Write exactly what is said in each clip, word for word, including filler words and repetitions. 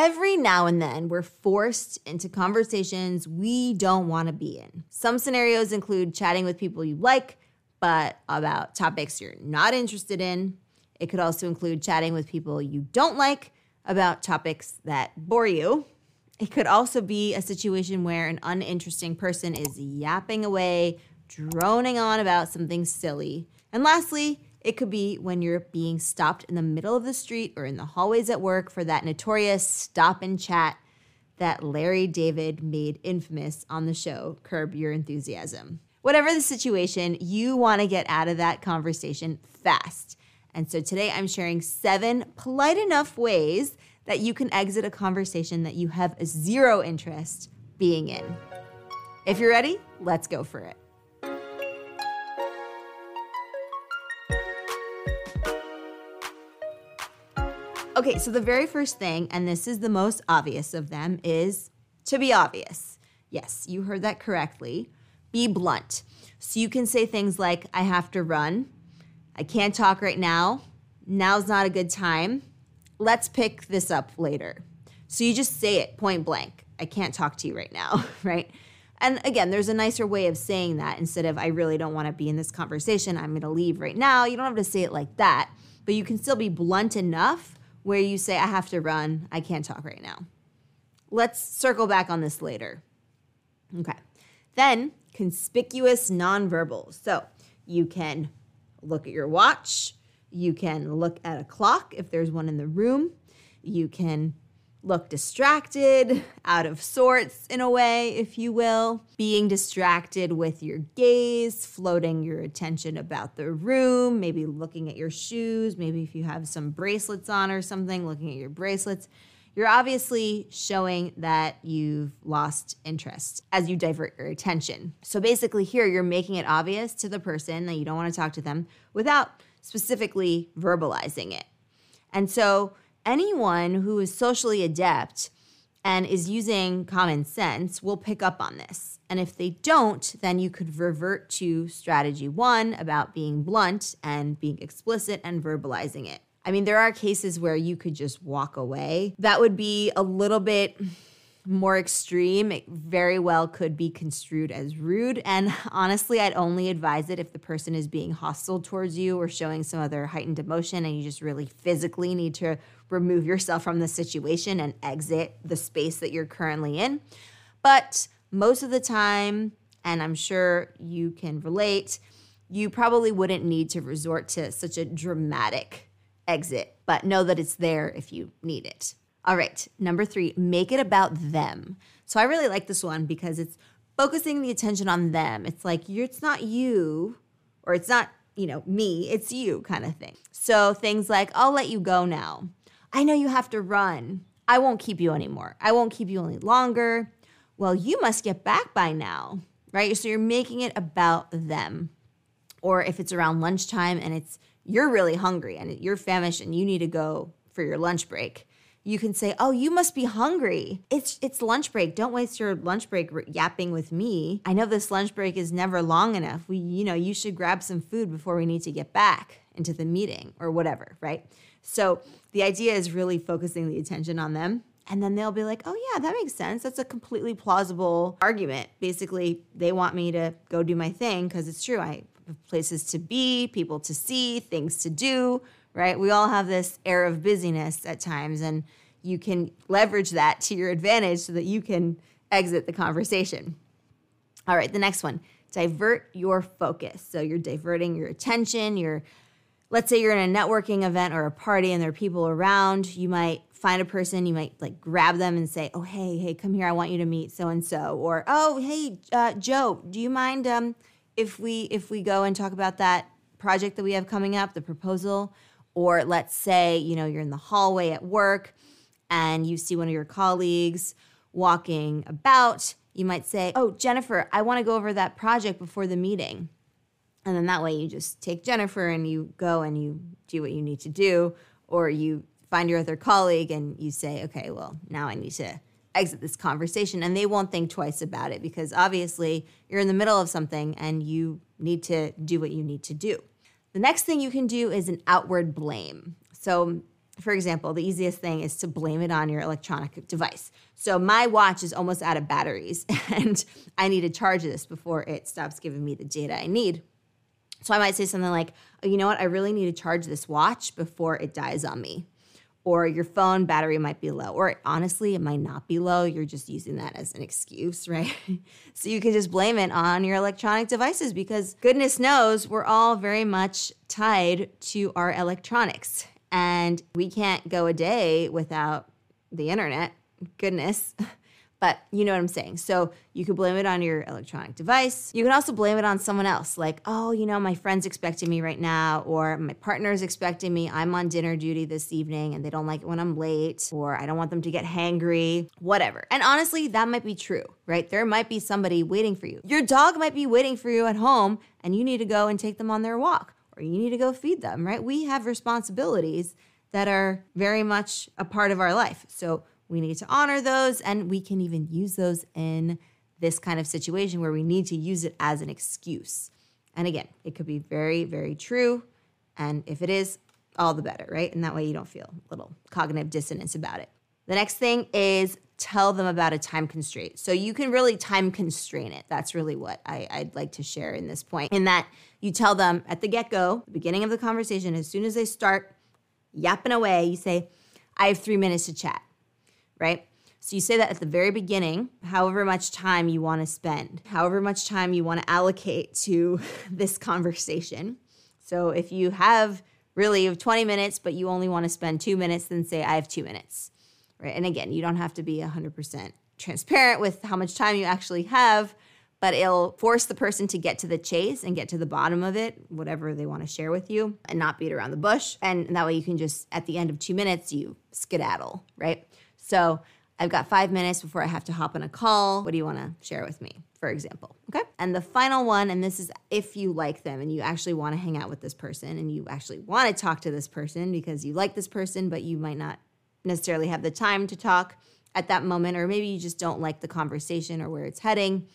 Every now and then, we're forced into conversations we don't want to be in. Some scenarios include chatting with people you like, but about topics you're not interested in. It could also include chatting with people you don't like about topics that bore you. It could also be a situation where an uninteresting person is yapping away, droning on about something silly. And lastly, it could be when you're being stopped in the middle of the street or in the hallways at work for that notorious stop and chat that Larry David made infamous on the show, Curb Your Enthusiasm. Whatever the situation, you want to get out of that conversation fast. And so today I'm sharing seven polite enough ways that you can exit a conversation that you have zero interest being in. If you're ready, let's go for it. Okay, so the very first thing, and this is the most obvious of them, is to be obvious. Yes, you heard that correctly. Be blunt. So you can say things like, I have to run. I can't talk right now. Now's not a good time. Let's pick this up later. So you just say it point blank. I can't talk to you right now, right? And again, there's a nicer way of saying that instead of, I really don't want to be in this conversation. I'm going to leave right now. You don't have to say it like that, but you can still be blunt enough where you say, I have to run, I can't talk right now. Let's circle back on this later. Okay. Then, conspicuous nonverbal. So you can look at your watch. You can look at a clock if there's one in the room. You can look distracted, out of sorts in a way, if you will. Being distracted with your gaze, floating your attention about the room, maybe looking at your shoes, maybe if you have some bracelets on or something, looking at your bracelets. You're obviously showing that you've lost interest as you divert your attention. So basically here, you're making it obvious to the person that you don't want to talk to them without specifically verbalizing it. And so anyone who is socially adept and is using common sense will pick up on this. And if they don't, then you could revert to strategy one about being blunt and being explicit and verbalizing it. I mean, there are cases where you could just walk away. That would be a little bit more extreme. It very well could be construed as rude. And honestly, I'd only advise it if the person is being hostile towards you or showing some other heightened emotion and you just really physically need to remove yourself from the situation and exit the space that you're currently in. But most of the time, and I'm sure you can relate, you probably wouldn't need to resort to such a dramatic exit, but know that it's there if you need it. All right, number three, make it about them. So I really like this one because it's focusing the attention on them. It's like, it's not you, or it's not, you know, me, it's you kind of thing. So things like, I'll let you go now. I know you have to run. I won't keep you anymore. I won't keep you any longer. Well, you must get back by now, right? So you're making it about them. Or if it's around lunchtime and it's, you're really hungry and you're famished and you need to go for your lunch break. You can say, oh, you must be hungry. It's it's lunch break. Don't waste your lunch break yapping with me. I know this lunch break is never long enough. We, you know, you should grab some food before we need to get back into the meeting or whatever, right? So the idea is really focusing the attention on them. And then they'll be like, oh, yeah, that makes sense. That's a completely plausible argument. Basically, they want me to go do my thing because it's true. I have places to be, people to see, things to do, right? We all have this air of busyness at times, and you can leverage that to your advantage so that you can exit the conversation. All right, the next one, divert your focus. So you're diverting your attention. You're, let's say you're in a networking event or a party and there are people around. You might find a person, you might like grab them and say, oh, hey, hey, come here. I want you to meet so-and-so. Or, oh, hey, uh, Joe, do you mind um, if we if we go and talk about that project that we have coming up, the proposal? Or let's say, you know, you're in the hallway at work and you see one of your colleagues walking about. You might say, oh, Jennifer, I want to go over that project before the meeting. And then that way you just take Jennifer and you go and you do what you need to do. Or you find your other colleague and you say, okay, well, now I need to exit this conversation. And they won't think twice about it because obviously you're in the middle of something and you need to do what you need to do. The next thing you can do is an outward blame. So for example, the easiest thing is to blame it on your electronic device. So my watch is almost out of batteries and I need to charge this before it stops giving me the data I need. So I might say something like, oh, you know what, I really need to charge this watch before it dies on me. Or your phone battery might be low. Or honestly, it might not be low. You're just using that as an excuse, right? So you can just blame it on your electronic devices because goodness knows we're all very much tied to our electronics. And we can't go a day without the internet, goodness. But you know what I'm saying. So you can blame it on your electronic device. You can also blame it on someone else. Like, oh, you know, my friend's expecting me right now, or my partner's expecting me. I'm on dinner duty this evening and they don't like it when I'm late, or I don't want them to get hangry, whatever. And honestly, that might be true, right? There might be somebody waiting for you. Your dog might be waiting for you at home and you need to go and take them on their walk, or you need to go feed them, right? We have responsibilities that are very much a part of our life. So we need to honor those, and we can even use those in this kind of situation where we need to use it as an excuse. And again, it could be very, very true. And if it is, all the better, right? And that way you don't feel a little cognitive dissonance about it. The next thing is tell them about a time constraint. So you can really time constrain it. That's really what I, I'd like to share in this point, in that you tell them at the get-go, the beginning of the conversation, as soon as they start yapping away, you say, I have three minutes to chat. Right? So you say that at the very beginning, however much time you want to spend, however much time you want to allocate to this conversation. So if you have really you have twenty minutes, but you only want to spend two minutes, then say, I have two minutes, right? And again, you don't have to be one hundred percent transparent with how much time you actually have, but it'll force the person to get to the chase and get to the bottom of it, whatever they want to share with you, and not beat around the bush. And that way you can just, at the end of two minutes, you skedaddle, right? So I've got five minutes before I have to hop on a call. What do you want to share with me, for example? Okay. And the final one, and this is if you like them and you actually want to hang out with this person and you actually want to talk to this person because you like this person, but you might not necessarily have the time to talk at that moment, or maybe you just don't like the conversation or where it's heading.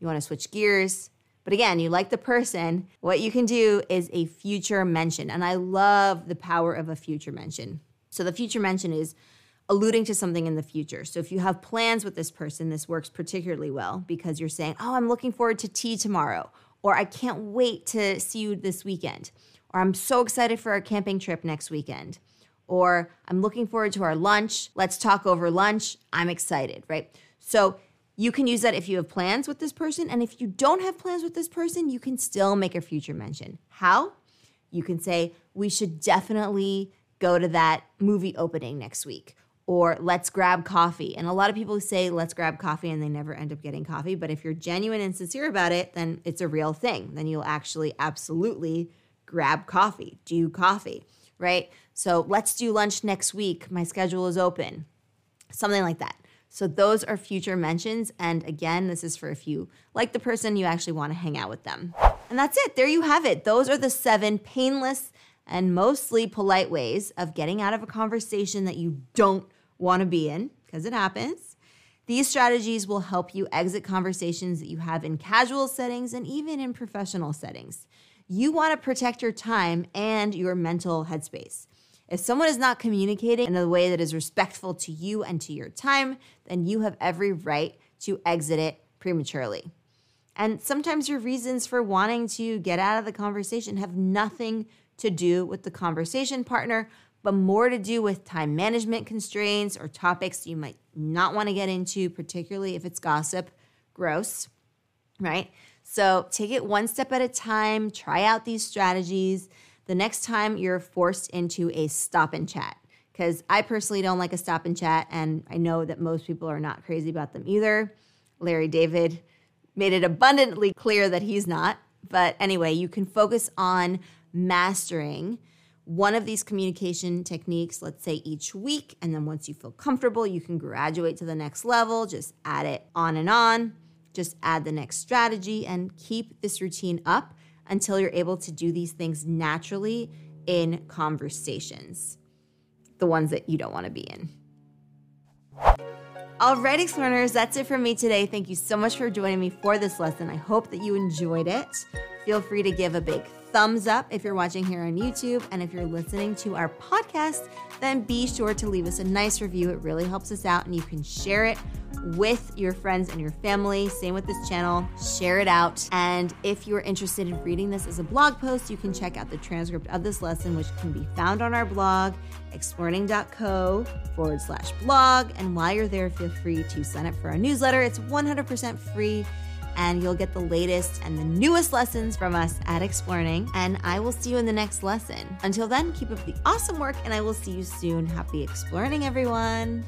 You want to switch gears. But again, you like the person. What you can do is a future mention. And I love the power of a future mention. So the future mention is alluding to something in the future. So if you have plans with this person, this works particularly well because you're saying, oh, I'm looking forward to tea tomorrow, or I can't wait to see you this weekend, or I'm so excited for our camping trip next weekend, or I'm looking forward to our lunch. Let's talk over lunch. I'm excited, right? So you can use that if you have plans with this person. And if you don't have plans with this person, you can still make a future mention. How? You can say, we should definitely go to that movie opening next week. Or let's grab coffee. And a lot of people say let's grab coffee and they never end up getting coffee. But if you're genuine and sincere about it, then it's a real thing. Then you'll actually absolutely grab coffee, do coffee, right? So let's do lunch next week. My schedule is open. Something like that. So those are future mentions. And again, this is for if you like the person, you actually want to hang out with them. And that's it. There you have it. Those are the seven painless and mostly polite ways of getting out of a conversation that you don't want to be in, because it happens. These strategies will help you exit conversations that you have in casual settings and even in professional settings. You want to protect your time and your mental headspace. If someone is not communicating in a way that is respectful to you and to your time, then you have every right to exit it prematurely. And sometimes your reasons for wanting to get out of the conversation have nothing to do with the conversation partner, but more to do with time management constraints or topics you might not want to get into, particularly if it's gossip. Gross, right? So take it one step at a time. Try out these strategies the next time you're forced into a stop and chat, because I personally don't like a stop and chat, and I know that most people are not crazy about them either. Larry David made it abundantly clear that he's not. But anyway, you can focus on mastering one of these communication techniques, let's say each week, and then once you feel comfortable, you can graduate to the next level. Just add it on and on. Just add the next strategy and keep this routine up until you're able to do these things naturally in conversations, the ones that you don't want to be in. All right, Explearners, that's it from me today. Thank you so much for joining me for this lesson. I hope that you enjoyed it. Feel free to give a big thumbs up if you're watching here on YouTube, and if you're listening to our podcast, then be sure to leave us a nice review. It really helps us out, and you can share it with your friends and your family. Same with this channel. Share it out. And if you're interested in reading this as a blog post, you can check out the transcript of this lesson, which can be found on our blog, explearning.co forward slash blog. And while you're there, feel free to sign up for our newsletter. It's one hundred percent free, and you'll get the latest and the newest lessons from us at Explearning. And I will see you in the next lesson. Until then, keep up the awesome work, and I will see you soon. Happy Explearning, everyone.